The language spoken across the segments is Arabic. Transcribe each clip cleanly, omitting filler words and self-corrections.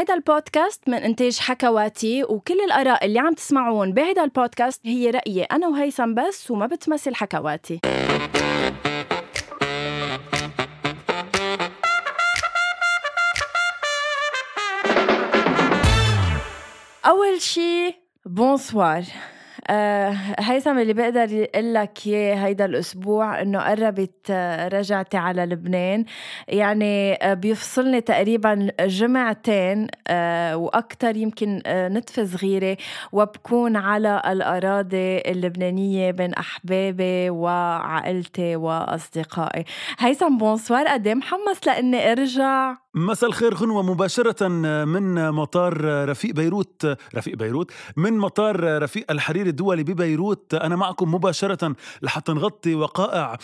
هيدا البودكاست من إنتاج حكواتي، وكل الآراء اللي عم تسمعون بهيدا البودكاست هي رأيي أنا وهيثم بس، وما بتمثل حكواتي. أول شي بونسوار. هيثم اللي بقدر يقول لك اياه هيدا الاسبوع انه قربت رجعتي على لبنان، يعني بيفصلني تقريبا جمعتين واكثر، يمكن نتفه صغيره، وبكون على الاراضي اللبنانيه بين احبابي وعائلتي واصدقائي. هيثم بونسوار، قد ايه محمس لاني ارجع. مساء الخير غنوة، مباشرة من مطار رفيق بيروت، من مطار رفيق الحريري الدولي ببيروت، أنا معكم مباشرة لحتى نغطي وقائع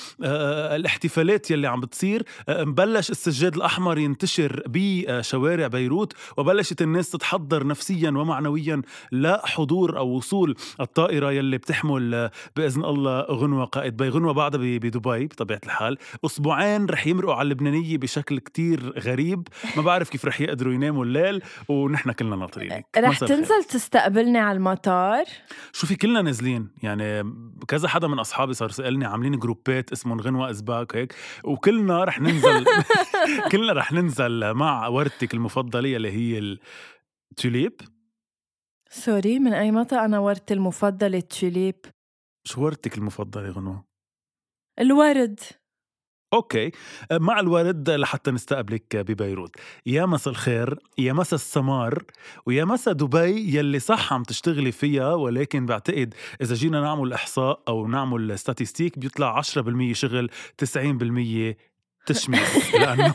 الاحتفالات يلي عم بتصير. بلش السجاد الأحمر ينتشر بشوارع بيروت، وبلشت الناس تتحضر نفسيا ومعنويا لحضور أو وصول الطائرة يلي بتحمل بإذن الله غنوة قائد بي. غنوة بعدها بدبي بطبيعة الحال. أسبوعين رح يمرقوا على اللبنانية بشكل كتير غريب، ما بعرف كيف رح يقدروا يناموا الليل، ونحن كلنا ناطرينك. رح تنزل تستقبلني على المطار؟ شوفي كلنا نازلين، يعني كذا حدا من أصحابي صار سألني، عاملين جروبات اسمهم غنوة أزباك هيك، وكلنا رح ننزل كلنا رح ننزل مع وردتك المفضلة اللي هي التوليب. سوري، من أي متى أنا وردتي المفضلة التوليب؟ شو وردتك المفضلة غنوة؟ الورد. أوكي، مع الورد لحتى نستقبلك ببيروت. يا مسا الخير، يا مسا السمار، ويا مسا دبي يلي صح عم تشتغلي فيها، ولكن بعتقد إذا جينا نعمل إحصاء أو نعمل ستاتيستيك بيطلع 10% شغل 90% تشميس. لأنه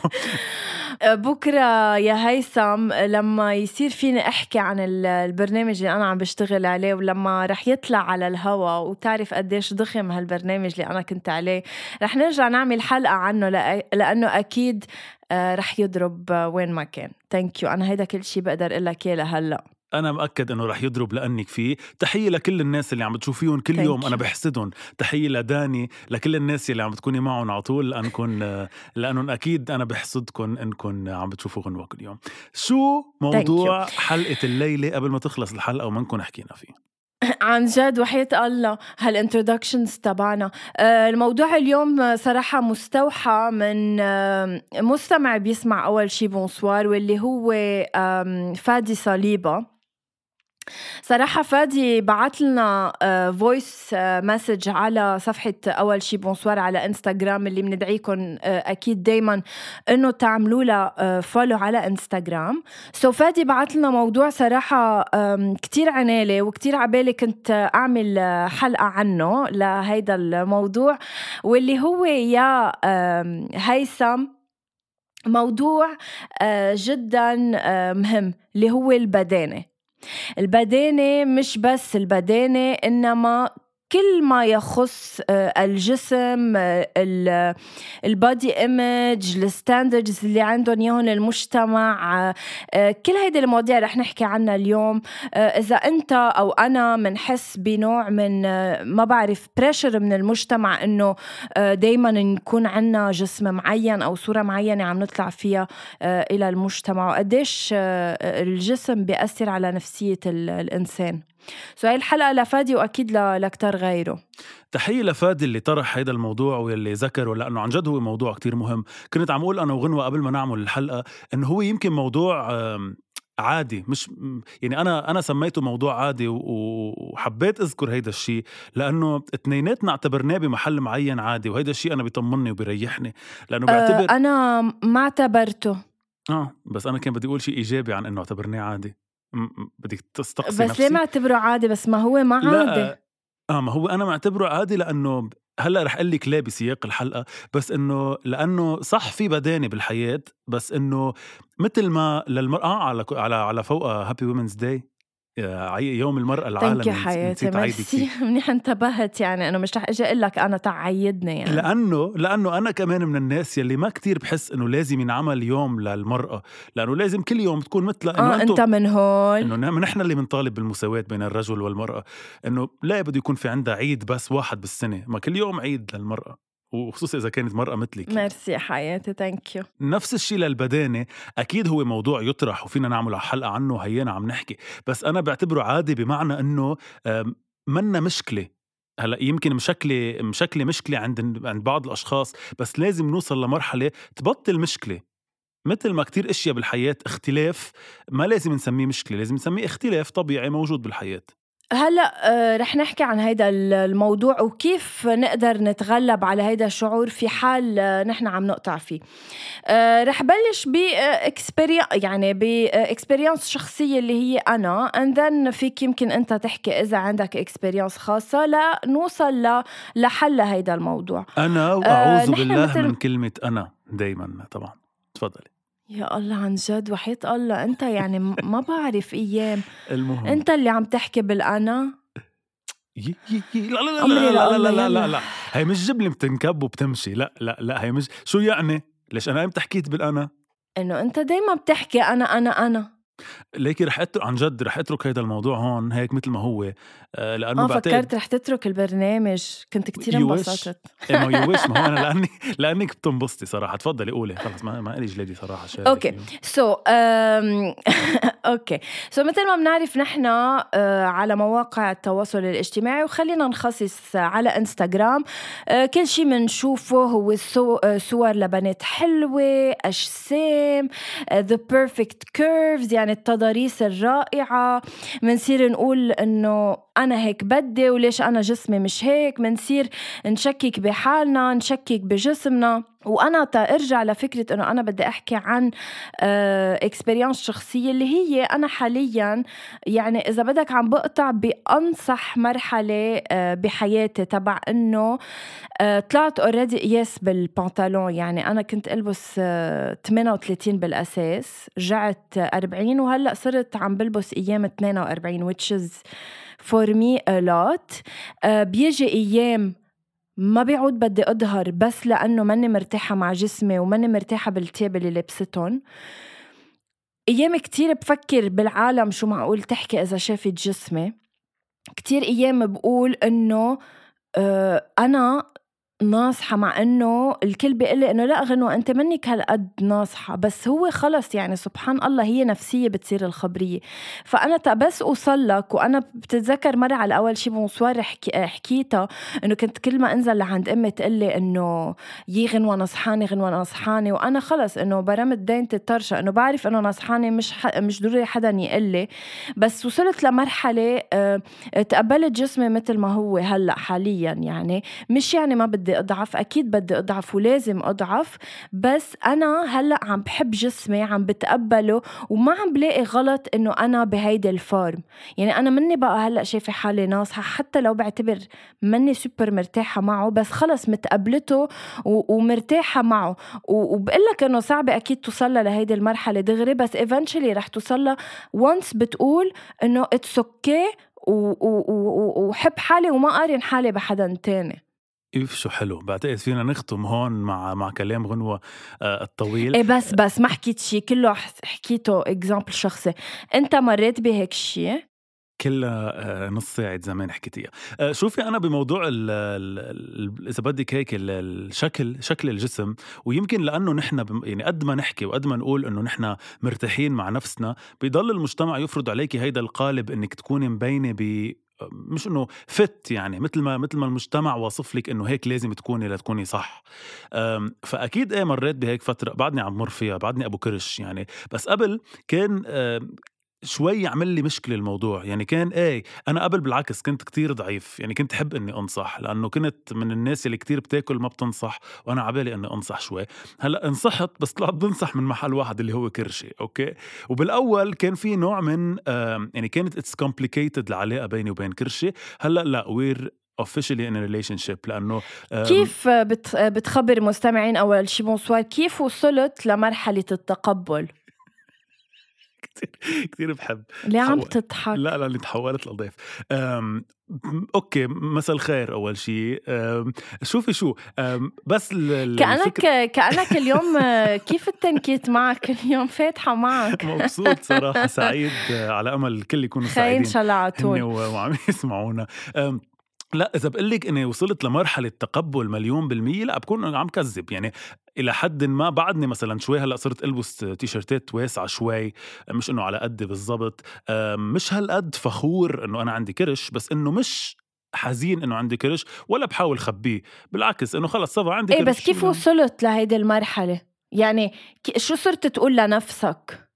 بكرة يا هيثم لما يصير فيني أحكي عن البرنامج اللي أنا عم بشتغل عليه، ولما رح يطلع على الهوا وتعرف قديش ضخم هالبرنامج اللي أنا كنت عليه، رح نرجع نعمل حلقة عنه، لأنه أكيد رح يضرب وين ما كان. Thank you. أنا هيدا كل شي بقدر أقولك إياه لهلأ. أنا مأكد أنه رح يضرب لأنك فيه. تحية لكل الناس اللي عم تشوفيهم كل يوم، أنا بحسدهم. تحية لداني، لكل الناس اللي عم تكوني معهم على طول، لأنهم أكيد أنا بحسدكم إنكم عم بتشوفوا غنوة كل يوم. شو موضوع حلقة الليلة قبل ما تخلص الحلقة وما نكون حكينا فيه؟ عن جد وحياة الله هالانترودكشنز تبعنا. الموضوع اليوم صراحة مستوحى من مستمع بيسمع أول شي بونسوار، واللي هو فادي صليبة. صراحة فادي بعت لنا فويس مسج على صفحة أول شي بونسوار على إنستغرام، اللي مندعيكم أكيد دايما أنه تعملوا له فولو على إنستغرام. فادي بعت لنا موضوع صراحة كتير عنالي، وكتير عبالي كنت أعمل حلقة عنه لهيدا الموضوع، واللي هو يا هيثم موضوع جدا مهم، اللي هو البدانة. البدانة، مش بس البدانة، إنما كل ما يخص الجسم، البادي إيمج، الستاندردز اللي عندهم يهون المجتمع، كل هيدا المواضيع رح نحكي عنها اليوم. إذا أنت أو أنا منحس بنوع من ما بعرف بريشر من المجتمع إنه دايما نكون عنا جسم معين أو صورة معينة عم نطلع فيها إلى المجتمع، وقديش الجسم بيأثر على نفسية الإنسان. هاي الحلقة لفادي وأكيد لكتار غيره. تحية لفادي اللي طرح هيدا الموضوع واللي ذكره، لأنه عن جد هو موضوع كتير مهم. كنت عم أقول أنا وغنوة قبل ما نعمل الحلقة إنه هو يمكن موضوع عادي، مش يعني أنا سميته موضوع عادي، وحبيت أذكر هيدا الشيء لأنه اتنيناتنا اعتبرناه بمحل معين عادي، وهيدا الشيء أنا بيطمني وبيريحني، لأنه بعتبر أنا ما اعتبرته. بس أنا كان بدي أقول شيء إيجابي عن إنه اعتبرناه عادي. بدك تستقصي نفسي، بس ليه ما اعتبره عادي؟ بس ما هو ما عادي. ما هو أنا ما اعتبره عادي، لأنه هلأ رح أقلك لا بسياق الحلقة، بس إنه لأنه صح في بداني بالحياة، بس إنه مثل ما للمرأة على فوقها هابي وومنز داي، يوم المرأة العالمي. تنكي حياتي، ميرسي، منيح انتبهت، يعني أنا مش رح أجي أقول لك أنا تعيدني، يعني لأنه أنا كمان من الناس يلي ما كتير بحس إنه لازم ينعمل يوم للمرأة، لأنه لازم كل يوم تكون مثلها. أنت من هول إنه نحن اللي منطالب بالمساواة بين الرجل والمرأة، إنه لا بده يكون في عندها عيد بس واحد بالسنة، ما كل يوم عيد للمرأة، وخصوصا إذا كانت مرأة مثلك. ميرسي حياتي، ثانك يو. نفس الشيء للبدانة، أكيد هو موضوع يطرح وفينا نعمل حلقة عنه، هينا عم نحكي، بس أنا بعتبره عادي، بمعنى أنه منا مشكلة. هلا يمكن مشكلة عند بعض الأشخاص، بس لازم نوصل لمرحلة تبطل مشكلة. مثل ما كتير أشياء بالحياة، اختلاف ما لازم نسميه مشكلة، لازم نسميه اختلاف طبيعي موجود بالحياة. هلأ رح نحكي عن هيدا الموضوع وكيف نقدر نتغلب على هيدا الشعور في حال نحن عم نقطع فيه. رح بلش بإكسبريانس شخصية اللي هي أنا، and then فيك يمكن أنت تحكي إذا عندك إكسبريانس خاصة لنوصل لحل هيدا الموضوع. أنا وأعوذ بالله من كلمة أنا دايما طبعا. تفضلي. يا الله عن جد، وحيت الله أنت يعني ما بعرف أيام. المهم أنت اللي عم تحكي بالأنا. لا لا لا لا لا لا، هي مش جبلة بتنكب وبتمشي. لا لا لا، هي مش. شو يعني؟ ليش أنا إمتى حكيت بالأنا؟ إنه أنت دايما بتحكي أنا أنا أنا. ليكي رح أترك، عن جد رح أترك هيدا الموضوع هون هيك مثل ما هو، لأنه فكرت رح تترك البرنامج، كنت كتير انبسطت. ما يوش، ما هو أنا لأنك بتنبسطي صراحة. تفضلي قولي، خلص ما قلي جلدي صراحة. أوكي سو أوكي سو مثل ما بنعرف نحن على مواقع التواصل الاجتماعي، وخلينا نخصص على إنستغرام كل شيء منشوفه هو صور لبنات حلوة، أجسام، the perfect curves، يعني التضاريس الرائعة. منصير نقول إنه أنا هيك بدي وليش أنا جسمي مش هيك. منصير نشكك بحالنا، نشكك بجسمنا. وأنا أرجع لفكرة أنه أنا بدي أحكي عن experience شخصية اللي هي أنا حاليا، يعني إذا بدك عم بقطع بأنصح مرحلة بحياتي، تبع أنه طلعت already قياس بالبنطلون. يعني أنا كنت ألبس 38 بالأساس، رجعت 40، وهلأ صرت عم بلبس أيام 42 which is for me a lot. بيجي أيام ما بيعود بدي أظهر بس لأنه ماني مرتاحة مع جسمي وماني مرتاحة بالتياب اللي لبستهم. أيام كتير بفكر بالعالم شو معقول تحكي إذا شافت جسمي. كتير أيام بقول إنه أنا ناصحة، مع إنه الكل بيقلي إنه لا غنوة أنت منك هالقد ناصحة، بس هو خلص يعني سبحان الله هي نفسية بتصير الخبرية. فأنا بس أوصل لك، وأنا بتتذكر مرة على أول شي بمصور حكيتها إنه كنت كل ما أنزل لعند أمي تقلي إنه يي غنوة نصحاني غنوة نصحاني، وأنا خلص إنه برمت دينة الطرشة، إنه بعرف إنه نصحاني مش ضروري حدا يقلي. بس وصلت لمرحلة تقبلت جسمي مثل ما هو هلأ حاليا، يعني مش يعني ما بدي أضعف، أكيد بدي أضعف ولازم أضعف، بس أنا هلأ عم بحب جسمي، عم بتقبله، وما عم بلاقي غلط إنه أنا بهيدا الفورم. يعني أنا مني بقى هلأ شايفة حالي ناصحة، حتى لو بعتبر مني سوبر مرتاحة معه، بس خلص متقبلته ومرتاحة معه. وبقلك إنه صعب أكيد توصلها لهيدا المرحلة دغري، بس eventually رح توصلها once بتقول إنه it's okay وحب حالي وما قارن حالي بحدا تاني. إيف شو حلو. بعتقد فينا نختم هون مع كلام غنوة الطويل. إيه بس ما حكيت شي، كله حكيته إكزامبل شخصي. أنت مريت بهيك شي؟ كلها نص ساعة زمان حكيتيها. شوفي أنا بموضوع إذا بدك هيك شكل الجسم، ويمكن لأنه نحن يعني قد ما نحكي وقد ما نقول إنه نحن مرتاحين مع نفسنا، بيضل المجتمع يفرض عليكي هيدا القالب إنك تكوني مبينة مش انه فت، يعني مثل ما المجتمع واصف لك انه هيك لازم تكوني لتكوني صح. فاكيد مريت بهيك فتره، بعدني عم مر فيها، بعدني ابو كرش يعني. بس قبل كان شوي يعمل لي مشكله الموضوع، يعني كان انا قبل بالعكس كنت كتير ضعيف، يعني كنت حب اني انصح، لانه كنت من الناس اللي كتير بتاكل ما بتنصح، وانا عبالي اني انصح شوي. هلا انصحت، بس طلعت بنصح من محل واحد اللي هو كرشي. اوكي، وبالاول كان في نوع من يعني كانت اتس كومبليكيتد العلاقه بيني وبين كرشي. هلا لا، وير officially in a relationship. لأنه كيف بتخبر مستمعين أول شي بونسوار كيف وصلت لمرحلة التقبل؟ كتير بحب. ليه عم تضحك؟ لا اللي تحولت للضيف. اوكي، مساء الخير. اول شيء شوفي شو بس كأنك اليوم كيف التنكيت معك اليوم، فاتحه معك. مبسوط صراحه، سعيد، على امل الكل يكونوا سعيدين ان شاء الله عطول وعم يسمعونا. لا إذا بقلك إني وصلت لمرحلة تقبل 1,000,000%، لا بكون عم كذب يعني. إلى حد ما بعدني مثلا شوي هلأ صرت ألبس تيشرتات واسعة شوي، مش إنه على قد بالضبط، مش هالقد فخور إنه أنا عندي كرش، بس إنه مش حزين إنه عندي كرش ولا بحاول خبيه، بالعكس إنه خلص صفا عندي كرش. بس كيف وصلت لهيدي المرحلة يعني؟ شو صرت تقول لنفسك؟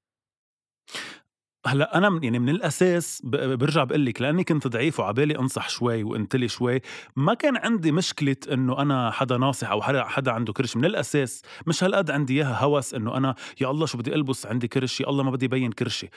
هلا أنا يعني من الأساس برجع بقلك لأني كنت ضعيف وعبالي أنصح شوي وانتلي شوي، ما كان عندي مشكلة إنه أنا حدا ناصح أو حدا عنده كرش. من الأساس مش هالقد عندي إياها هوس إنه أنا يا الله شو بدي ألبس عندي كرش، يا الله ما بدي يبين كرشي،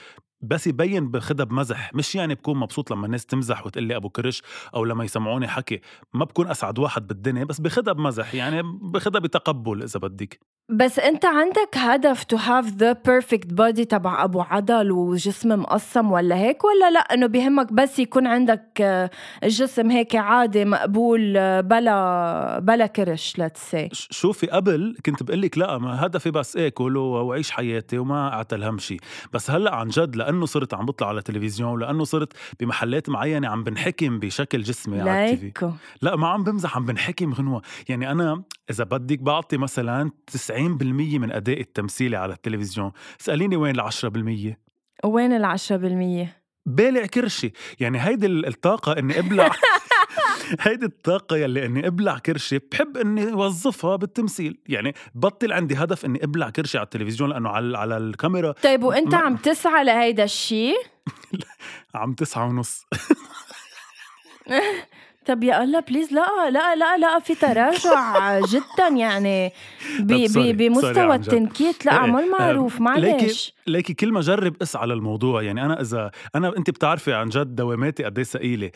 بس يبين بخدها بمزح. مش يعني بكون مبسوط لما الناس تمزح وتقلي أبو كرش أو لما يسمعوني حكي، ما بكون أسعد واحد بالدنيا، بس بخدها بمزح يعني، بخدها بتقبل إذا بدك. بس أنت عندك هدف to have the perfect body تبع أبو عضل وجسم مقسم ولا هيك، ولا لأ أنه بيهمك بس يكون عندك جسم هيك عادي مقبول بلا كرش let's say؟ شوفي قبل كنت بقلك لأ، ما هدفي بس أكل وعيش حياتي وما أعتل هم شي، بس هلأ عن جد لأنه صرت عم بطلع على تلفزيون ولأنه صرت بمحلات معينة عم بنحكم بشكل جسمي على التلفزيون. لا ما عم بمزح، عم بنحكم غنوة يعني. أنا إذا بدك بعطي مثلا 90% من أداء التمثيلي على التلفزيون، سأليني وين 10%؟ وين 10%؟ بالع كرشي يعني. هيدي الطاقة إني أبلع هيدي الطاقة يلي إني أبلع كرشي بحب إني أوظفها بالتمثيل يعني. بطل عندي هدف إني أبلع كرشي على التلفزيون لأنه على الكاميرا. طيب وإنت عم تسعى لهيدا الشي؟ عم 9.5. طب يا الله بليز، لا لا لا لا، في تراجع جدا يعني بمستوى التنكيت. لا اعمل معروف معلش، لكن كل ما جرب اسعى للموضوع يعني. انا اذا انا انت بتعرفي عن جد دواماتي قد ايه ثقيله،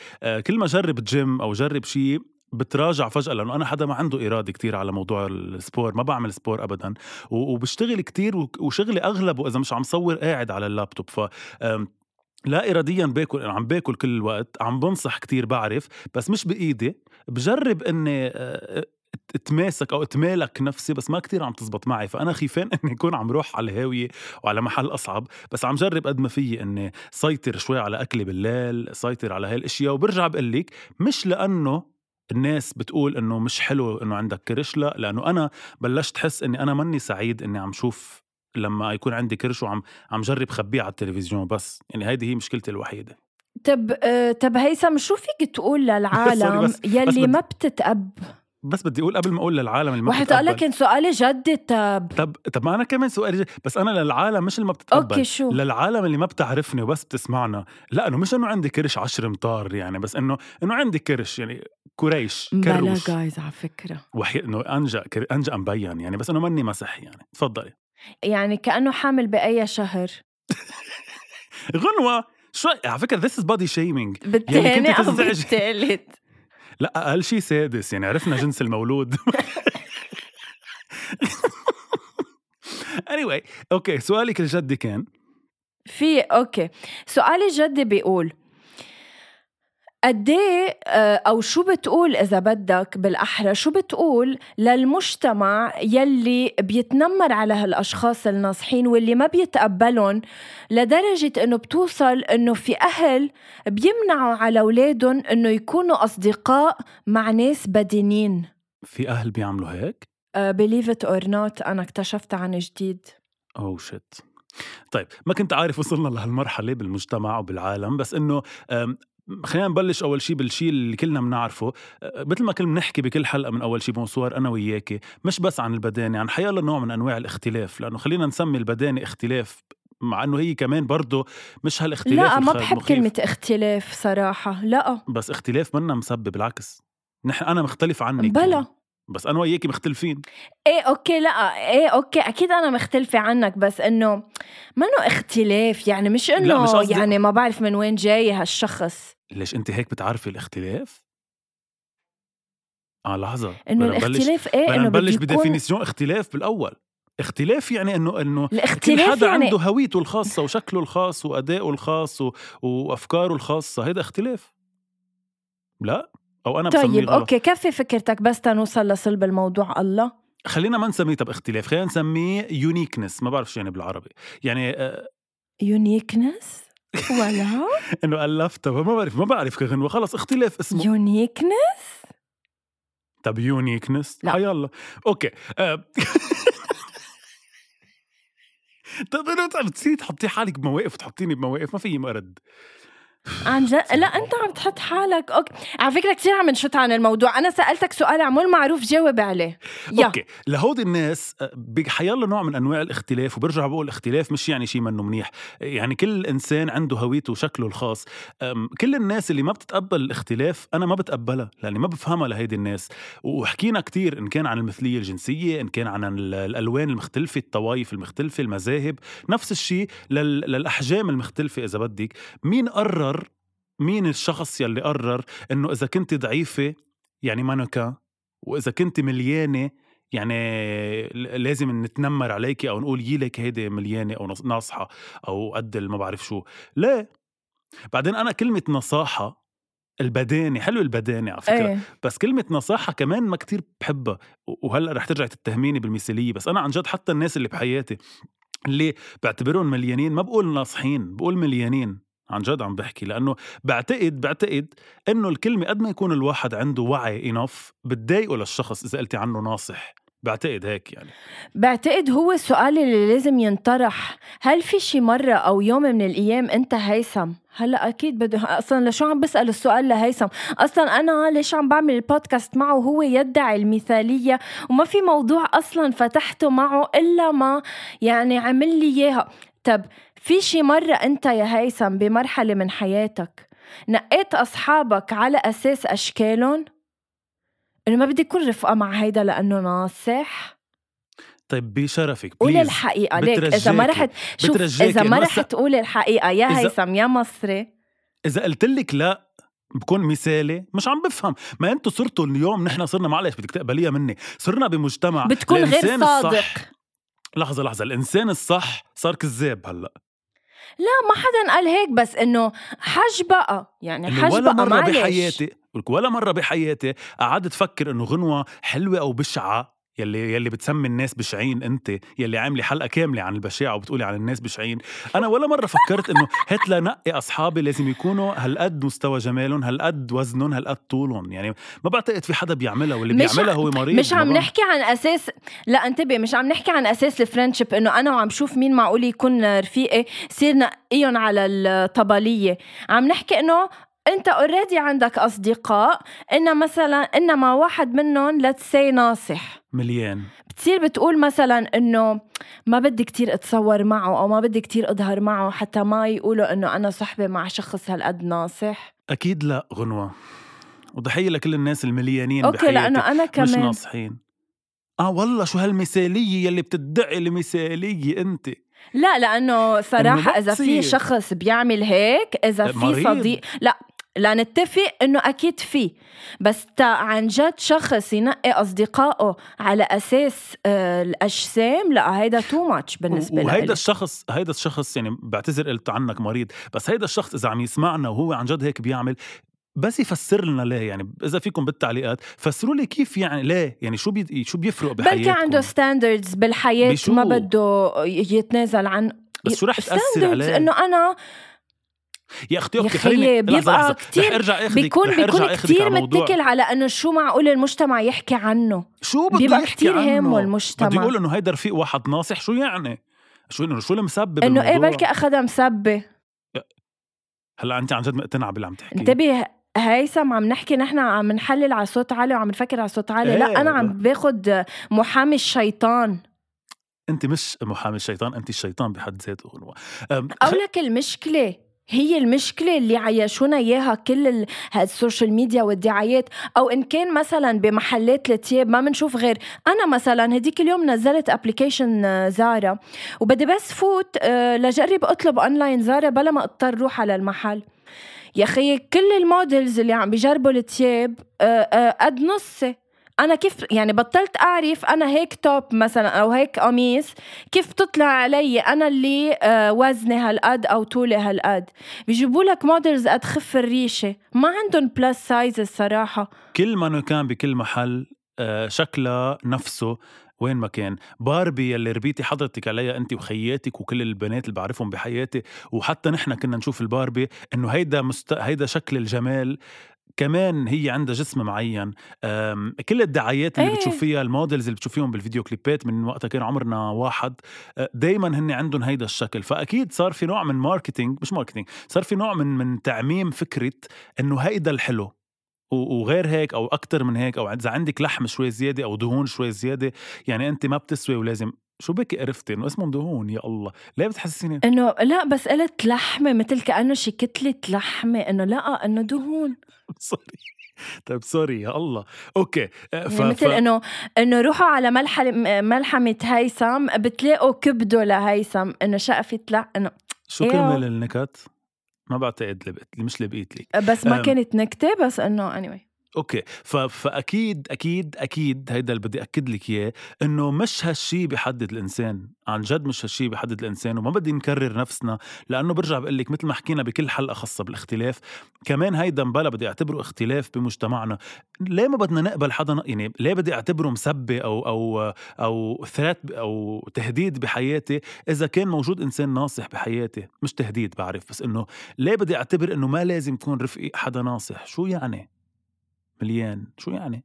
كل ما جرب جيم او جرب شيء بتراجع فجأة، لأنه أنا حدا ما عنده إرادة كتير على موضوع السبور، ما بعمل سبور أبدا، وبشتغل كتير وشغلي أغلبه إذا مش عم صور قاعد على اللابتوب. ف لا إراديا باكل، أنا عم باكل كل الوقت، عم بنصح كتير بعرف، بس مش بإيدي. بجرب أني اتماسك أو اتمالك نفسي، بس ما كتير عم تزبط معي، فأنا خيفان أني يكون عم روح على الهاوية وعلى محل أصعب. بس عم جرب قد ما فيي أني سيطر شوي على أكلي بالليل، سيطر على هالأشياء. وبرجع بقلك مش لأنه الناس بتقول أنه مش حلو أنه عندك كرش، لا، لأنه أنا بلشت حس أني أنا مني سعيد أني عم شوف لما يكون عندي كرش وعم جرب خبيه على التلفزيون بس يعني. هيدي هي مشكلتي الوحيدة. طب هيثم، شو فيك تقول للعالم يلي ما بتتقب؟ بس بدي اقول قبل ما اقول للعالم اللي ما بتتقبل، واحد قال لك ان سؤالي جد. طب ما انا كمان سؤالي جد، بس انا للعالم مش اللي ما بتتقبل، أوكي، شو للعالم اللي ما بتعرفني وبس بتسمعنا، لا انه مش انه عندي كرش 10 أمتار يعني، بس انه عندي كرش يعني كريش كروش. بلا جايز على فكرة وحيد انه انجأ مبين يعني، بس انه ماني مسح يعني. تفضلي يعني كأنه حامل بأي شهر. غنوة شو على فكرة this is body shaming بالتاني أو بالتالت؟ لا أقل شي 6 يعني، عرفنا جنس المولود. anyway أوكي، سؤالك الجدي كان في أوكي، سؤالي الجدي بيقول قديه، أو شو بتقول إذا بدك بالأحرى، شو بتقول للمجتمع يلي بيتنمر على هالأشخاص الناصحين واللي ما بيتقبلون، لدرجة أنه بتوصل أنه في أهل بيمنعوا على أولادهم أنه يكونوا أصدقاء مع ناس بدينين؟ في أهل بيعملوا هيك؟ believe it or not، أنا اكتشفت عن جديد. oh shit. طيب ما كنت عارف وصلنا لهالمرحلة بالمجتمع وبالعالم، بس أنه خلينا نبلش أول شيء بالشيء اللي كلنا منعرفه، مثل ما كنا بنحكي بكل حلقة من أول شيء بونسوار أنا وياكي، مش بس عن البدانة، عن حيالله نوع من أنواع الاختلاف، لأنه خلينا نسمي البدانة اختلاف، مع أنه هي كمان برضو مش هالاختلاف. لا ما بحب كلمة اختلاف صراحة، لا بس اختلاف منا مسبب، بالعكس نحن أنا مختلف عنك بلا، بس أنا وياكي مختلفين. إيه أوكي، لا إيه أوكي أكيد أنا مختلفة عنك، بس إنه ما إنه اختلاف يعني، مش إنه يعني ما بعرف من وين جاي هالشخص. ليش أنت هيك بتعرفي الاختلاف؟ لحظة، إنه الاختلاف إيه، إنه بلش بديفينيسيون اختلاف بالأول. اختلاف يعني إنه كل حدا يعني عنده هويته الخاصة وشكله الخاص وأدائه الخاص وأفكاره الخاصة، هيدا اختلاف. لا أو أنا طيب أوكي، كفي فكرتك بس تنوصل لصلب الموضوع. الله خلينا ما نسميه طب اختلاف، خلينا نسميه يونيكنس، ما بعرف شو يعني بالعربي يعني. يونيكنس ولا انه ألفته ما بعرف غنوة خلص اختلاف اسمه يونيكنس. طب يونيكنس حي الله اوكي طب انا بتصير تحطي حالك بمواقف وتحطيني بمواقف ما في مرد عن لا انت عم تحط حالك اوكي على فكره كثير عم نشط عن الموضوع. انا سالتك سؤال عمول معروف جاوب عليه اوكي. لهود الناس بحيالله نوع من انواع الاختلاف وبرجع بقول الاختلاف مش يعني شيء منه منيح، يعني كل انسان عنده هويته وشكله الخاص. كل الناس اللي ما بتتقبل الاختلاف انا ما بتقبلها لاني ما بفهمها لهيدي الناس. وحكينا كثير ان كان عن المثليه الجنسيه، ان كان عن الالوان المختلفه، الطوائف المختلفه، المذاهب، نفس الشيء للاحجام المختلفه. اذا بدك مين الشخص يلي قرر انه اذا كنت ضعيفة يعني مانوكا واذا كنت مليانة يعني لازم نتنمر عليك او نقول يلك هيدي مليانة او ناصحة او قد ما بعرف شو. لا بعدين انا كلمة نصاحة البداني حلو البداني على فكرة أيه. بس كلمة نصاحة كمان ما كتير بحبها وهلأ رح ترجع تتهميني بالمثالية، بس انا عن جد حتى الناس اللي بحياتي اللي بعتبرهم مليانين ما بقول ناصحين بقول مليانين عن جد عم بحكي، لأنه بعتقد أنه الكلمة قد ما يكون الواحد عنده وعي إناف بتضايقه للشخص إذا قلتي عنه ناصح. بعتقد هيك يعني بعتقد هو السؤال اللي لازم ينطرح. هل في شي مرة أو يوم من الأيام أنت هيثم؟ هلأ أكيد بده أصلا لشو عم بسأل السؤال لهيثم؟ أصلا أنا ليش عم بعمل البودكاست معه؟ هو يدعي المثالية وما في موضوع أصلا فتحته معه إلا ما يعني عمل لي إياها. طب في شي مرة أنت يا هيثم بمرحلة من حياتك نقيت أصحابك على أساس أشكالهم إنه ما بدي يكون رفقة مع هيدا لأنه ناصح؟ طيب بشرفك قول الحقيقة ليك إذا ما رح شوف إذا ما رح تقول الحقيقة يا هيثم يا مصري إذا قلتلك لا بكون مثالي مش عم بفهم. ما أنتوا صرتوا اليوم نحن صرنا معلش بدك تقبليها مني صرنا بمجتمع بتكون غير صادق. لحظة الإنسان الصح صار كذاب هلأ. لا ما حدا قال هيك بس إنه حج بقى يعني حج ولا بقى معلش ولا مرة بحياتي قعدت تفكر إنه غنوة حلوة أو بشعة يلي بتسمي الناس بشعين. أنت يلي عاملي حلقة كاملة عن البشاعة وبتقولي عن الناس بشعين. أنا ولا مرة فكرت إنه هات لنقي أصحابي لازم يكونوا هالقد مستوى جمالهم هالقد وزنهم هالقد طولهم. يعني ما بعتقد في حدا بيعملها واللي بيعملها هو مريض. مش عم نحكي عن أساس لا انتبه مش عم نحكي عن أساس الفرنشيب إنه أنا وعم شوف مين معقول يكون رفيقي صير نقيهم على الطبلية. عم نحكي إنه أنت أوريدي عندك أصدقاء إن مثلا إنما واحد منهم لتسي ناصح مليان بتصير بتقول مثلا إنه ما بدي كتير أتصور معه أو ما بدي كتير أظهر معه حتى ما يقولوا إنه أنا صحبة مع شخص هالقد ناصح. أكيد لا غنوة وضحية لكل الناس المليانين أوكي بحياتي لأنه أنا كمان مش ناصحين. والله شو هالمثالية يلي بتدعي المثالية أنت؟ لا لأنه صراحة إذا في شخص بيعمل هيك إذا في صديق لا نتفق إنه أكيد فيه بس عن جد شخص ينقي أصدقائه على أساس الأجسام لا هيدا تو ماتش بالنسبة لي. وهيدا الشخص يعني بعتذر قلت عنك مريض بس هيدا الشخص إذا عم يسمعنا وهو عن جد هيك بيعمل بس يفسر لنا ليه. يعني إذا فيكم بالتعليقات فسروا لي كيف يعني ليه يعني شو بيفرق بحياتكم. بلكي عنده ستاندردز بالحياة ما بده يتنازل عن بس شو رح تأثر عليه إنه أنا يا اختي خليني بيبقى كتير بيكون كتير متكل على انه شو معقول المجتمع يحكي عنه شو بده يحكي عنه المجتمع بده يقول انه هيدا رفيق واحد ناصح شو يعني شو المسبب انه ايه بلكي اخذها مسبه. هلا انت عن جد مقتنعه باللي عم تحكي؟ انتبه هيثم عم نحكي نحن عم نحلل على صوت عالي وعم نفكر على صوت عالي. لا انا عم باخد محامي الشيطان. انت مش محامي الشيطان انت الشيطان بحد ذاته غنوة. اقولك المشكله هي المشكلة اللي عيشونا إياها كل السوشيال ميديا والدعايات أو إن كان مثلا بمحلات التياب ما منشوف غير. أنا مثلا هديك اليوم نزلت أبليكيشن زارا وبدي بس فوت لجرب أطلب أونلاين زارا بلا ما أضطر روح على المحل. يا أخي كل المودلز اللي عم بيجربوا التياب قد نصي. أنا كيف يعني بطلت أعرف أنا هيك توب مثلا أو هيك قميص كيف تطلع علي أنا اللي وزني هالقد أو طولي هالقد. بيجيبولك مودلز قد خف الريشة ما عندهم بلس سايز. الصراحة كل ما كان بكل محل شكله نفسه وين ما كان. باربي اللي ربيتي حضرتك عليها أنت وخياتك وكل البنات اللي بعرفهم بحياتي، وحتى نحن كنا نشوف الباربي أنه هيدا شكل الجمال. كمان هي عندها جسم معين. كل الدعايات اللي بتشوفيها، المودلز اللي بتشوفيهم بالفيديو كليبات من وقتها كان عمرنا واحد، دايما هن عندهم هيدا الشكل. فأكيد صار في نوع من ماركتينج، مش ماركتينج، صار في نوع من تعميم فكرة أنه هيدا الحلو وغير هيك أو أكتر من هيك، أو إذا عندك لحم شوي زيادة أو دهون شوي زيادة يعني أنت ما بتسوي ولازم. شو بك قرفتي إنه اسمهم دهون؟ يا الله ليه بتحسيني إنه لا، بس قلت لحمة مثل كأنه شي كتلة لحمة، إنه لا إنه دهون. سوري. طيب سوري يا الله. أوكي. مثل إنه روحوا على ملحمة هيثم بتلاقوا كبده لهيثم إنه شقفت. لا إنه شو كلمة للنكات؟ ما بعتقد مش لبقيت لك، بس ما كانت نكتة، بس إنه anyway. اوكي. فاكيد اكيد اكيد هيدا اللي بدي اكد لك اياه، انه مش هالشي بيحدد الانسان، عن جد مش هالشي بيحدد الانسان. وما بدي نكرر نفسنا لانه برجع بقول لك مثل ما حكينا بكل حلقه خاصه بالاختلاف، كمان هيدا مبلا بدي اعتبره اختلاف بمجتمعنا. ليه ما بدنا نقبل حدا يعني ليه بدي اعتبره مسبه او ثرات او تهديد بحياتي اذا كان موجود انسان ناصح بحياتي؟ مش تهديد بعرف، بس انه ليه بدي اعتبر انه ما لازم تكون رفقي حدا ناصح؟ شو يعني مليان؟ شو يعني؟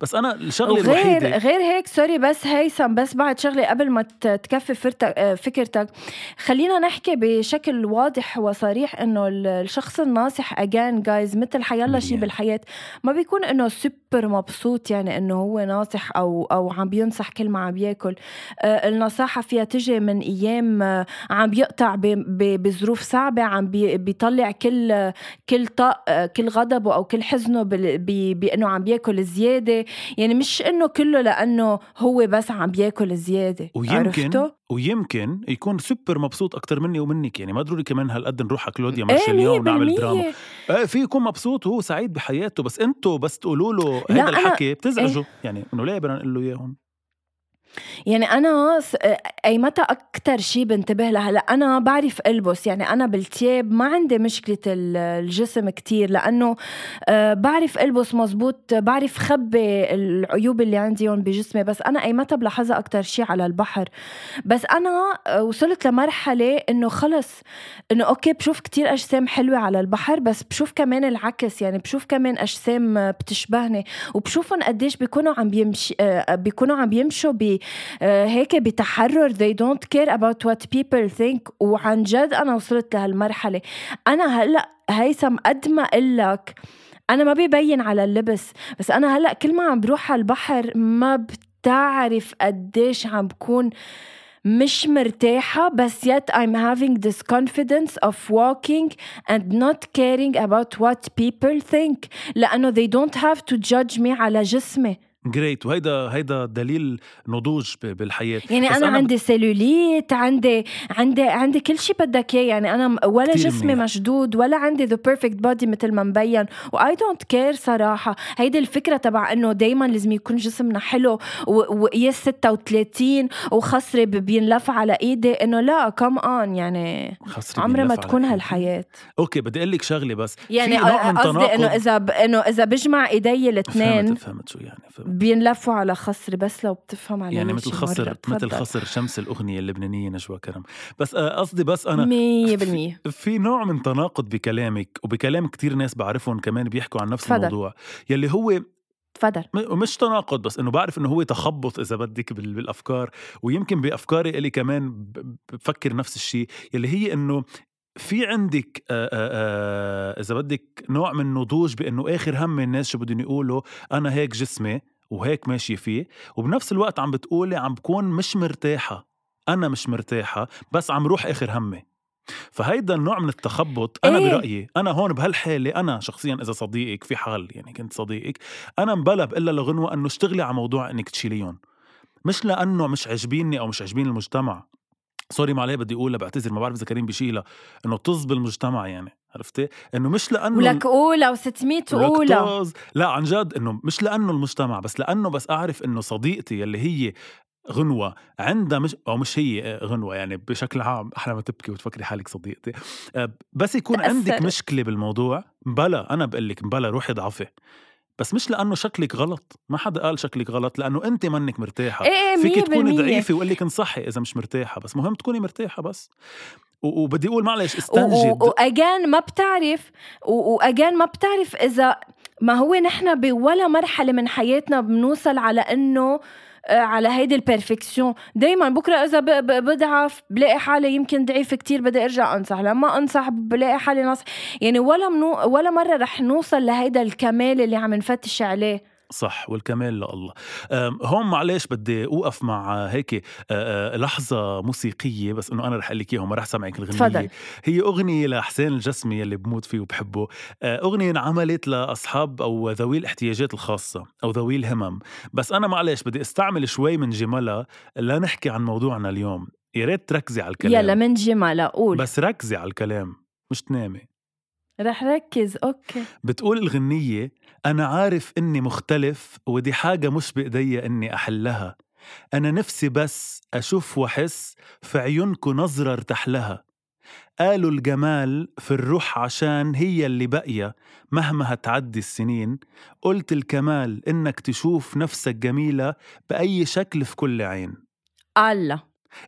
بس أنا الشغلة الوحيدة غير هيك. سوري بس هيثم، بس بعد شغلة قبل ما تكفي فكرتك، خلينا نحكي بشكل واضح وصريح إنه الشخص الناصح again guys مثل حيالله شي بالحياة ما بيكون إنه سوبر مبسوط يعني إنه هو ناصح أو عم بينصح كل ما عم بياكل. النصاحة فيها تجي من أيام عم بيقطع بظروف صعبة، عم بيطلع كل طاق كل غضبه أو كل حزنه بإنه عم بياكل الزيادة. يعني مش إنه كله لأنه هو بس عم بياكل زيادة. ويمكن يكون سوبر مبسوط أكتر مني ومنك، يعني ما ضروري كمان هالقد نروح كلوديا مارشاليا ونعمل دراما. في يكون مبسوط وهو سعيد بحياته، بس أنتوا بس تقولوا له هذا الحكي بتزعجوا. يعني إنه ليه بدنا نقول له إياهم؟ يعني أنا أي متى أكتر شي بنتبه لها. هلأ أنا بعرف ألبس، يعني أنا بالتياب ما عندي مشكلة الجسم كتير لأنه بعرف ألبس مزبوط، بعرف خبي العيوب اللي عندي هون بجسمي. بس أنا أي متى بلاحظها أكتر شي على البحر. بس أنا وصلت لمرحلة إنه خلص إنه أوكي بشوف كتير أجسام حلوة على البحر، بس بشوف كمان العكس، يعني بشوف كمان أجسام بتشبهني وبشوفهم قديش بيكونوا عم بيمشوا هيك بتحرر they don't care about what people think. وعن جد أنا وصلت لهالمرحلة. أنا هلأ هيثم قد ما قلك أنا ما بيبين على اللبس، بس أنا هلأ كل ما عم بروح على البحر ما بتعرف قديش عم بكون مش مرتاحة، بس yet I'm having this confidence of walking and not caring about what people think لأنه they don't have to judge me على جسمي. جريت. وهيدا دليل نضوج بالحياة. يعني أنا عندي سيلوليت، عندي كل شيء بدك إياه. يعني أنا ولا جسمي مشدود ولا عندي the perfect body مثل ما مبين، و I don't care صراحة. هيدي الفكرة تبع إنه دايما لازم يكون جسمنا حلو وقياس 36 وخصري بينلف على إيدي، إنه لا come on يعني عمره ما تكون هالحياة. أوكي بدي أقول لك شغلة بس، يعني قصدي إنه إذا بجمع إيدي الاثنين فهمت شو يعني بينلفوا على خصر. بس لو بتفهم على يعني مثل خصر شمس الأغنية اللبنانية نجوى كرم. بس قصدي بس أنا 100% في نوع من تناقض بكلامك وبكلام كتير ناس بعرفهم كمان بيحكوا عن نفس الموضوع يلي هو مش تناقض، بس إنه بعرف إنه هو تخبط إذا بدك بالأفكار، ويمكن بأفكاري اللي كمان بفكر نفس الشيء يلي هي إنه في عندك إذا بدك نوع من النضوج بأنه آخر هم الناس شو بدهم يقولوا، أنا هيك جسمي وهيك ماشي فيه، وبنفس الوقت عم بتقولي عم بكون مش مرتاحة. أنا مش مرتاحة بس عم روح آخر همي. فهيدا النوع من التخبط أنا برأيي أنا هون بهالحالة أنا شخصيا إذا صديقك في حال يعني كنت صديقك أنا مبلب إلا لغنوة أنه اشتغلي على موضوع أنك تشيليون، مش لأنه مش عجبيني أو مش عجبين المجتمع. سوري ما عليه بدي أقولها، بعتذر ما بعرف إذا كريم بشيلها إنه طز بالمجتمع يعني عرفتي إنه مش لأنه ولك أولى و600 أولى لا عن جد إنه مش لأنه المجتمع، بس لأنه بس أعرف إنه صديقتي اللي هي غنوة عندها مش أو مش هي غنوة يعني بشكل عام أحلى ما تبكي وتفكري حالك صديقتي، بس يكون عندك مشكلة بالموضوع بلا أنا بقلك بلا روحي ضعفة بس مش لأنه شكلك غلط، ما حدا قال شكلك غلط، لأنه أنت منك مرتاحة. فيك تكوني ضعيفة وقال لك انصحي إذا مش مرتاحة، بس مهم تكوني مرتاحة بس. وبدي أقول معلش استنجد، وأجان ما بتعرف، وأجان ما بتعرف إذا ما هو نحن بولا مرحلة من حياتنا بنوصل على أنه على هيدي البرفكسيون. دايما بكرة إذا بضعف بلاقي حالي يمكن ضعيفة كتير بدي أرجع أنصح، لما أنصح بلاقي حالي نصح، يعني ولا مرة رح نوصل لهيدا الكمال اللي عم نفتش عليه. صح، والكمال لله. هون معلش بدي أوقف مع هيك لحظة موسيقية، بس إنه أنا رح أقول لك إياهم، رح سمعك الغنية. فضل. هي أغنية لحسين الجسمي اللي بموت فيه وبحبه، أغنية انعملت لأصحاب أو ذوي الاحتياجات الخاصة أو ذوي الهمم، بس أنا معلش بدي استعمل شوي من جمالها لنحكي عن موضوعنا اليوم. يا ريت تركزي على الكلام. يلا من جمالها قول، بس ركزي على الكلام مش تنامي. رح ركز. أوكي. بتقول الغنية: أنا عارف إني مختلف ودي حاجة مش بإيدي إني أحلها، أنا نفسي بس أشوف وحس في عيونكو نظرة ارتاح لها، قالوا الجمال في الروح عشان هي اللي باقية مهما هتعدي السنين، قلت الكمال إنك تشوف نفسك جميلة بأي شكل في كل عين. الله،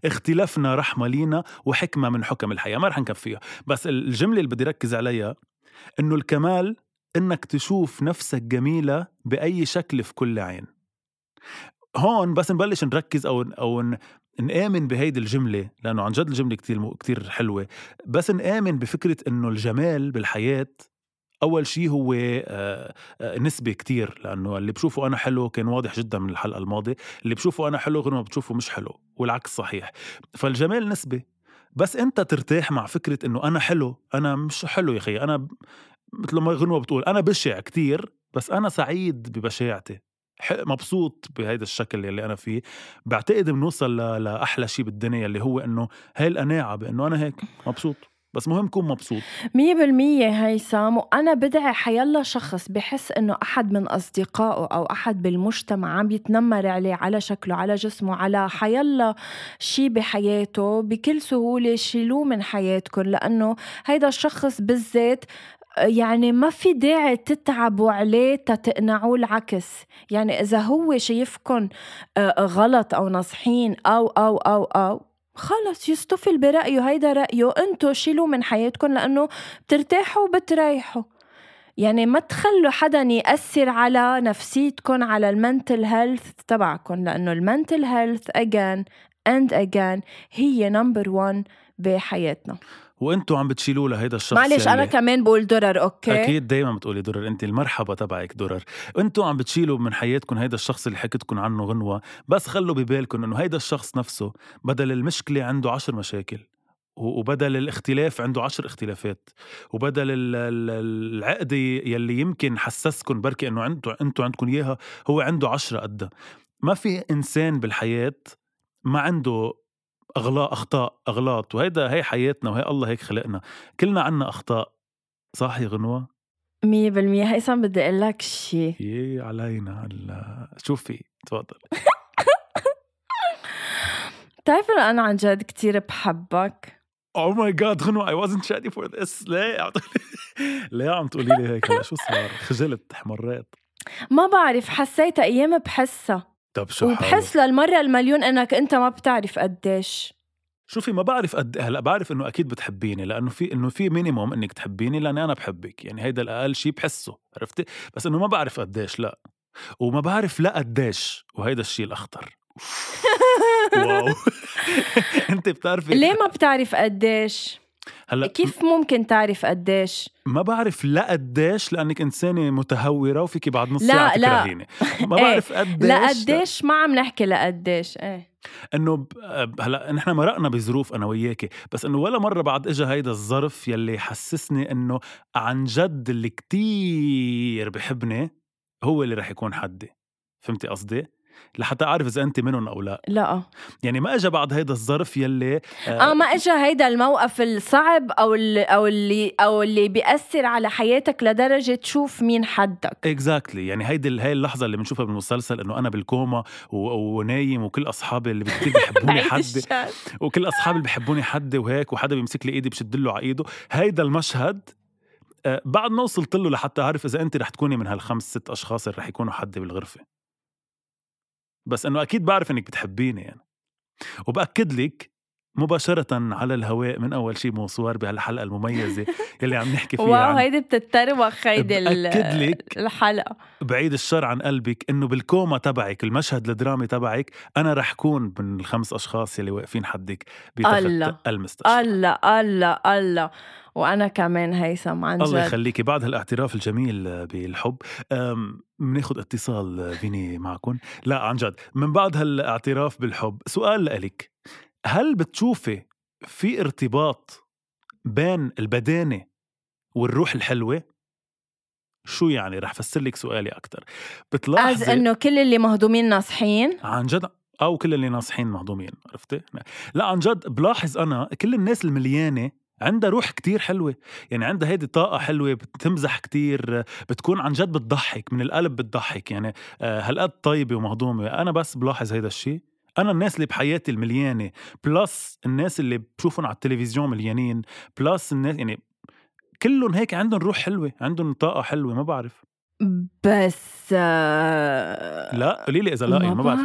اختلافنا رحمة لينا وحكمة من حكم الحياة. ما رح نكفيها، بس الجملة اللي بدي ركز عليها إنه الكمال إنك تشوف نفسك جميلة بأي شكل في كل عين. هون بس نبلش نركز أو نآمن بهيدي الجملة، لأنه عن جد الجملة كتير حلوة. بس نآمن بفكرة إنه الجمال بالحياة أول شيء هو نسبة كتير، لأنه اللي بشوفه أنا حلو كان واضح جدا من الحلقة الماضية، اللي بشوفه أنا حلو غير ما بتشوفه مش حلو، والعكس صحيح. فالجمال نسبة، بس أنت ترتاح مع فكرة أنه أنا حلو، أنا مش حلو يا أخي، أنا مثل ما غنوة بتقول أنا بشع كتير، بس أنا سعيد ببشاعتي، مبسوط بهيدا الشكل اللي أنا فيه. بعتقد بنوصل لأحلى شيء بالدنيا اللي هو أنه هاي القناعة بأنه أنا هيك مبسوط، بس مهم كون مبسوط 100%. هيثم، وأنا بدعي حيالله شخص بحس إنه أحد من أصدقائه أو أحد بالمجتمع عم يتنمر عليه على شكله، على جسمه، على حيالله شي بحياته، بكل سهولة شيلوه من حياتكم، لأنه هيدا الشخص بالذات يعني ما في داعي تتعبوا عليه تتقنعوا العكس. يعني إذا هو شايفكم غلط أو نصحين أو خلص يستفل برأيه، هيدا رأيه، انتو شيلوا من حياتكم لأنه بترتاحوا وبتريحوا. يعني ما تخلوا حدا يأثر على نفسيتكم، على المنتل هيلث تبعكم، لأنه المنتل هيلث again and again هي نمبر 1 بحياتنا، وانتو عم بتشيلوا لهيدا الشخص. معلش انا كمان بقول درر. اوكي اكيد دايما بتقولي درر، انت المرحبا تبعك درر. انتو عم بتشيلوا من حياتكم هيدا الشخص اللي حكيتكم عنه غنوة، بس خلوا ببالكم انه هيدا الشخص نفسه بدل المشكلة عنده 10 مشاكل، وبدل الاختلاف عنده 10 اختلافات، وبدل العقد يلي يمكن حسسكم بركي انه انتو عندكم اياها هو عنده 10 قدها. ما في انسان بالحياة ما عنده أغلاط، وهيدا هي حياتنا، وهي الله هيك خلقنا، كلنا عنا أخطاء. صح يا غنوة 100%. هيثم بدي أقول لك شيء. إيه علينا هلا، شوفي تفضل. بتعرف أنا عن جد كتير بحبك. Oh my god غنوة I wasn't ready for this. لا عم تقولي لي هيك شو صار؟ خجلت، حمرت، ما بعرف، حسيت أيام بحسها، وبحس للمرة المليون أنك أنت ما بتعرف قديش. شوفي ما بعرف قد، هلا بعرف إنه أكيد بتحبيني، لأنه في مينيموم إنك تحبيني، لأن أنا بحبك، يعني هيدا الأقل شيء بحسه، عرفتي؟ بس إنه ما بعرف قديش، لا وما بعرف لا قديش، وهيدا الشيء الأخطر. واو. أنت بتعرفي ليه ما بتعرف قديش؟ هلا كيف ممكن تعرف قديش؟ ما بعرف لا قديش لأنك إنسانة متهورة وفيكي بعد نص ساعة تكرهيني. ما بعرف قديش. لا قديش ما عم نحكي لا قديش. إنه هلا نحن مرقنا بظروف أنا وياكي، بس إنه ولا مرة بعد إجا هيدا الظرف يلي حسسني إنه عن جد اللي كتير بحبني هو اللي رح يكون حدي. فهمتي قصدي؟ لحتى أعرف إذا أنت منهم أو لا. لا يعني ما أجا بعد هيدا الظرف يلي ما أجا هيدا الموقف الصعب أو اللي بيأثر على حياتك لدرجة تشوف مين حدك. Exactly. يعني هاي اللحظة اللي بنشوفها بالمسلسل إنه أنا بالكوما ونايم وكل أصحابي اللي بكتير بيحبوني حد، وكل أصحابي اللي بيحبوني حد وهيك، وحدا بيمسك لي إيدي بشدله على إيده. هيدا المشهد بعد ما وصلت له لحتى أعرف إذا أنت رح تكوني من هال5-6 أشخاص اللي رح يكونوا حدي بالغرفة، بس أنه أكيد بعرف أنك بتحبيني يعني. وبأكد لك مباشرة على الهواء من أول شيء موصور بهالحلقة المميزة يلي عم نحكي فيها. واو هيدي بتتروخ هيدي الحلقة. بعيد الشر عن قلبك إنه بالكومة تبعك المشهد الدرامي تبعك أنا رح كون من 5 أشخاص يلي واقفين حدك بتخت المستشفى. الله الله الله. وأنا كمان هيثم عن جد الله يخليكي. بعد هالاعتراف الجميل بالحب مناخد اتصال فيني معكن. لا عن جد من بعد هالاعتراف بالحب سؤال لك، هل بتشوفي في ارتباط بين البدانة والروح الحلوة؟ شو يعني؟ رح فسر لك سؤالي أكتر. بتلاحظي إنه كل اللي مهضومين ناصحين عن جد أو كل اللي ناصحين مهضومين؟ عرفتي؟ لا عن جد بلاحظ أنا كل الناس المليانة عندها روح كتير حلوة، يعني عندها هيدي طاقة حلوة، بتمزح كتير، بتكون عن جد بتضحك من القلب، بتضحك يعني هالقد طيبة ومهضومة. أنا بس بلاحظ هيدا الشيء. أنا الناس اللي بحياتي المليانة بلس الناس اللي بشوفهم على التلفزيون مليانين بلس الناس، يعني كلهم هيك عندهم روح حلوة، عندهم طاقة حلوة. ما بعرف بس لا قليلي إذا لا ما بعرف.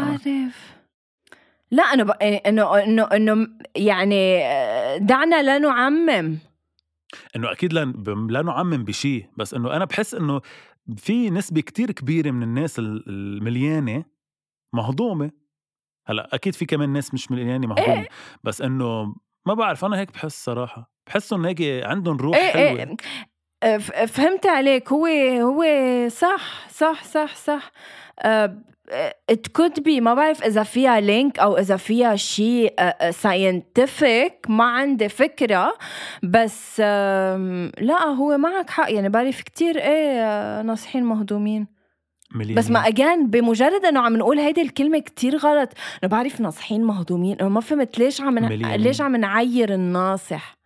لا أنا إنه يعني دعنا لا نعمم، إنه أكيد لا نعمم بشي، بس إنه أنا بحس إنه في نسبة كتير كبيرة من الناس المليانة مهضومة. هلا أكيد في كمان ناس مش ملياني مهضومة إيه؟ بس إنه ما بعرف أنا هيك بحس صراحة، بحس إنه هيك عندهم روح إيه حلوة إيه. فهمت عليك. هو صح صح صح صح. it could be ما بعرف إذا فيها لينك أو إذا فيها شيء scientific، ما عندي فكرة، بس لا هو معك حق يعني. بعرف كتير إيه ناصحين مهضومين مليانين. بس ما أجان بمجرد أنه عم نقول هيدي الكلمة كتير غلط. أنا بعرف ناصحين مهضومين، أنا ما فهمت ليش عم نعير الناصح.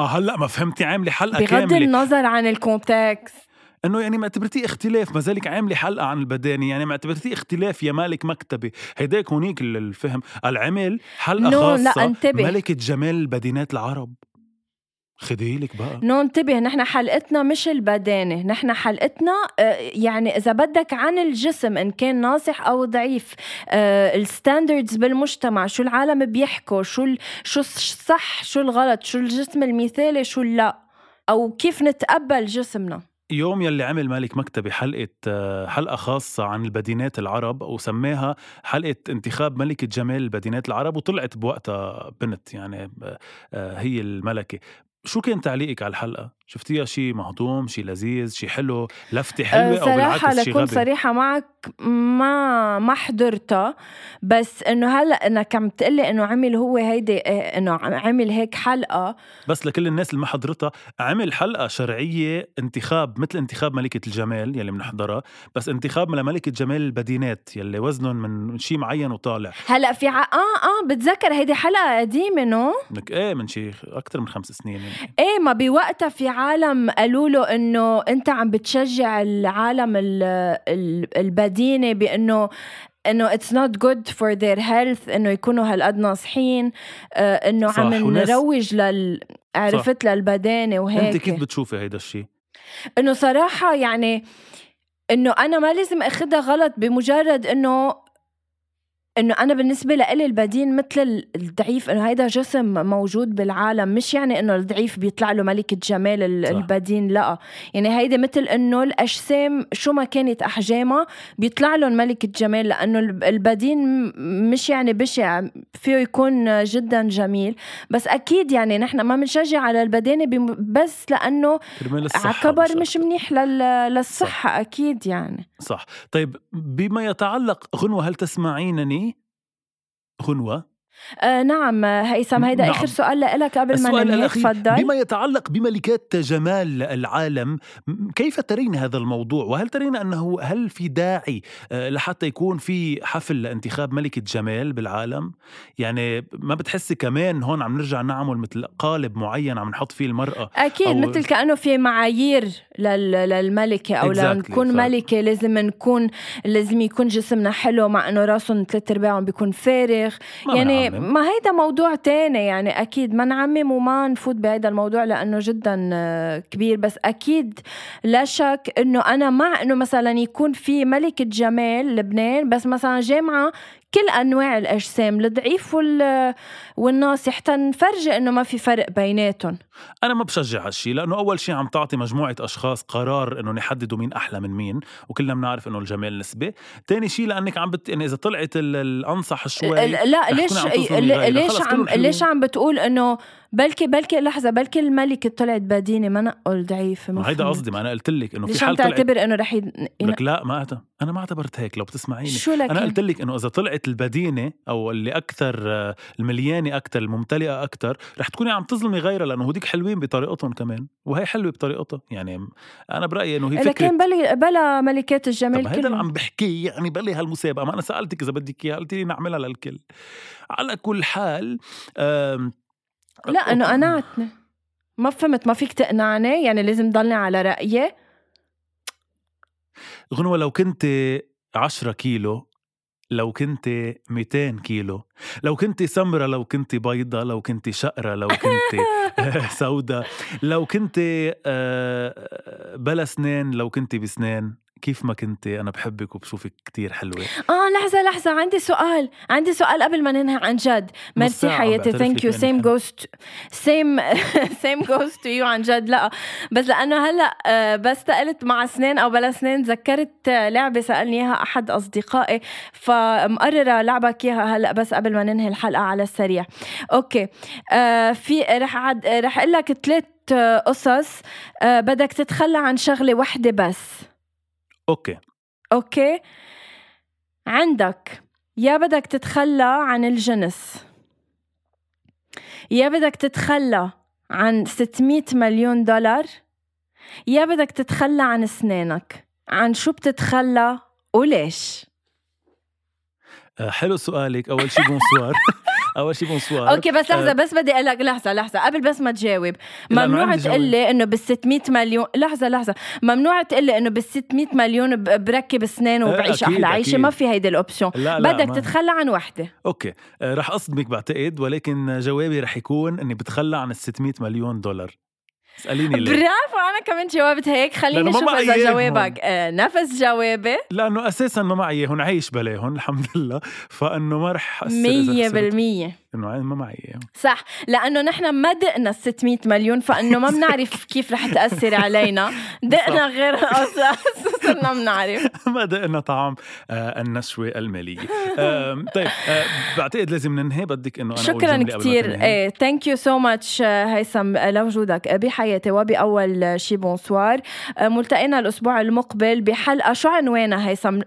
هلأ ما فهمتي. عاملي حلقة كاملة بغض النظر عن الكونتكست، أنه يعني ما اعتبرتي اختلاف، ما زالك عاملي حلقة عن البداني، يعني ما اعتبرتي اختلاف يا مالك مكتبي. هيداك هونيك الفهم العمل حلقة خاصة ملكة جمال بدينات العرب. خديلك بقى انتبه، نحن حلقتنا مش البدانة، نحن حلقتنا يعني إذا بدك عن الجسم، إن كان ناصح أو ضعيف، الستاندردز بالمجتمع، شو العالم بيحكوا، شو الصح، شو الغلط، شو الجسم المثالي، شو لا، أو كيف نتقبل جسمنا. يوم يلي عمل مالك مكتبي حلقة خاصة عن البدينات العرب وسماها حلقة انتخاب ملكة جمال البدينات العرب، وطلعت بوقتها بنت يعني هي الملكة. شو كان تعليقك على الحلقة؟ شفتيها شي مهضوم، شي لذيذ، شي حلو، لفتة حلوة أو بالعكس شي غبي؟ صراحة لكون صريحة معك ما حضرتها، بس إنه هلأ أنا كم تقلي إنه عمل هو هيدي إنه عمل هيك حلقة. بس لكل الناس اللي ما حضرتها، عمل حلقة شرعية انتخاب مثل انتخاب ملكة الجمال يلي منحضرها، بس انتخاب ملكة جمال البدينات يلي وزنهم من شي معين وطالع. هلأ في بتذكر هيدي حلقة قديمة نو؟ إيه من شي أكتر من 5 سنين يعني. إيه ما بوقتها في عالم قالوا له إنه أنت عم بتشجع العالم البدينة بأنه it's not good for their health إنه يكونوا هالقد ناصحين، إنه عم نروج عرفت للبدانة وهيك. أنت كيف بتشوفي هيدا الشيء؟ إنه صراحة يعني إنه أنا ما لازم أخدها غلط بمجرد إنه أنا بالنسبة لإلي البدين مثل الضعيف، إنه هيدا جسم موجود بالعالم، مش يعني إنه الضعيف بيطلع له ملكة جمال البدين، لا يعني هيدا مثل إنه الأجسام شو ما كانت أحجامها بيطلع لهم ملكة جمال، لأنه البدين مش يعني بشع، فيه يكون جدا جميل. بس أكيد يعني نحن ما بنشجع على البدين بس لأنه عكبر مش منيح للصحة. صح. أكيد يعني صح. طيب بما يتعلق غنوة، هل تسمعينني غنوة؟ نعم هيثم، هيدا نعم. آخر سؤال لك قبل ما نتفضل. بما يتعلق بملكات جمال العالم، كيف ترين هذا الموضوع؟ وهل ترين أنه هل في داعي لحتى يكون في حفل لانتخاب ملكة جمال بالعالم؟ يعني ما بتحسي كمان هون عم نرجع نعمل مثل قالب معين عم نحط فيه المرأة؟ أكيد مثل كأنه في معايير للملكة أو لنكون ملكة لازم يكون جسمنا حلو، مع أنه راسهم 3/4 بيكون فارغ يعني يعني ما هيدا موضوع تاني يعني أكيد ما نعمم وما نفوت بهيدا الموضوع لأنه جدا كبير. بس أكيد لا شك أنه أنا مع أنه مثلا يكون في ملكة جمال لبنان بس مثلا جامعة كل أنواع الأجسام الضعيف والناصح حتى نفرجي أنه ما في فرق بيناتهم. أنا ما بشجع هالشي لأنه أول شيء عم تعطي مجموعة أشخاص قرار أنه نحددوا مين أحلى من مين وكلنا بنعرف أنه الجمال نسبي. تاني شيء لأنك عم يعني إذا طلعت الأنصح شوي لا ليش عم بتقول أنه بلكي لحظة بلكي الملكة طلعت بدينة ما نقول ضعيفة. ما هيدا قصدي ما أنا قلت لك إنه في حال تعتبر إنه رح لك لا ما أنا ما اعتبرت هيك لو بتسمعيني. أنا قلت لك إنه إذا طلعت البدينة أو اللي أكثر المليانة أكثر الممتلئة أكثر رح تكوني عم تظلمي غيرها لأنه هوديك حلوين بطريقتهم كمان وهي حلوة بطريقتها. يعني أنا برأيي إنه هي فكرة لكن بلا ملكات الجمال. هيدا اللي عم بحكي يعني بلا هالمسابقة ما أنا سألتك إذا بدك إياها قلتي لي نعملها للكل. على كل حال لا أنا قنعتني ما فهمت ما فيك تقنعني يعني لازم ضلني على رأيي. غنوة لو كنت 10 كيلو لو كنت 200 كيلو لو كنت سمرة لو كنت بيضة لو كنت شقرة لو كنت سودة لو كنت بلا سنان لو كنت بسنان كيف ما كنت أنا بحبك وبشوفك كتير حلوة. لحظة عندي سؤال قبل ما ننهي عن جد. ميرسي حياتي thank you same goes to you عن جد. لا بس لأنه هلأ بس سألت مع سنين أو بلا سنين ذكرت لعبة سألني إياها أحد أصدقائي فمقررة لعبك إياها هلأ بس قبل ما ننهي الحلقة على السريع. أوكي في رح أقول لك 3 قصص بدك تتخلى عن شغلة واحدة بس. أوكي عندك يا بدك تتخلى عن الجنس يا بدك تتخلى عن 600 مليون دولار يا بدك تتخلى عن أسنانك. عن شو بتتخلى وليش؟ حلو سؤالك. أول شي بونسوار أوكي بس لحظة بس بدي أقلك لحظة قبل بس ما تجاوب. ممنوع تقلي إنه بال600 مليون لحظة ممنوع تقلي إنه بال600 مليون بركب أسنان وبعيش أحلى عيشة. ما في هيدا الأوبشن. بدك تتخلى عن واحدة. أوكي رح أصدمك بعتقد ولكن جوابي رح يكون إني بتخلى عن 600 مليون دولار. اسأليني ليه. برافو أنا كمان جوابت هيك. خليني أشوف إذا جوابك نفس جوابي لأنه أساساً ما معي هون عايش بلاهن الحمد لله فأنه ما رح أسر 100% إنه ما معي صح لأنه نحن ما دقنا 600 مليون فإنه ما بنعرف كيف رح تأثر علينا. دقنا غير أساساً ما بنعرف ما دقنا طعم النشوة المالية. طيب بعتقد لازم ننهي. بدك إنه أنا شكراً كتير thank you so much هيثم لوجودك بحياتي وبأول شي بونسوار. ملتقينا الأسبوع المقبل بحلقة شو عنوانها هيثم؟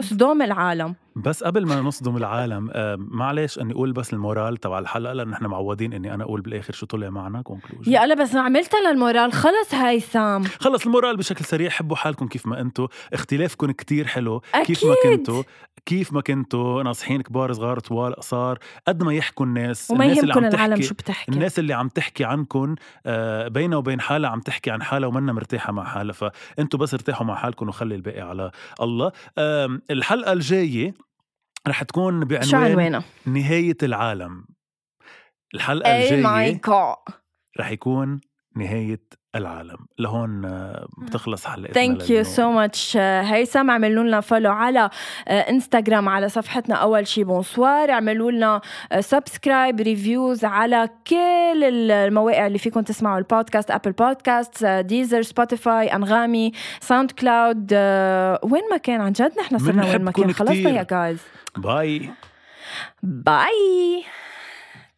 صدام العالم. بس قبل ما نصدم العالم معلش أني أقول بس المورال تبع الحلقة لأن نحن معودين أني أنا أقول بالآخر شو طلع معنا كونكلوجن. يا ألا بس ما عملتها للمورال. خلص هيثم خلص المورال بشكل سريع. حبوا حالكم كيف ما أنتوا. اختلافكم كتير حلو أكيد. كيف ما كنتوا ناصحين كبار صغار طوال قصار قد ما يحكوا الناس وما يهمكم العالم شو بتحكي. الناس اللي عم تحكي عنكم بينه وبين حالة عم تحكي عن حالة ومنا مرتاحة مع حالة فأنتوا بس ارتاحوا مع حالكم وخلي الباقي على الله. الحلقة الجاية رح تكون بعنوان نهاية العالم. الحلقة الجاية رح يكون نهاية العالم. لهون بتخلص حلقتنا. Thank you so much هيثم. عملوا لنا فولو على انستغرام على صفحتنا أول شي بونسوار. عملوا لنا سبسكرايب ريفيوز على كل المواقع اللي فيكم تسمعوا البودكاست. أبل بودكاست ديزر سبوتيفاي أنغامي ساوند كلاود وين ما كان. عن جد نحن صرنا وين ما كان. خلصنا يا جايز. باي